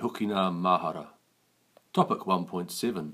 Hukina Mahara. Topic 1.7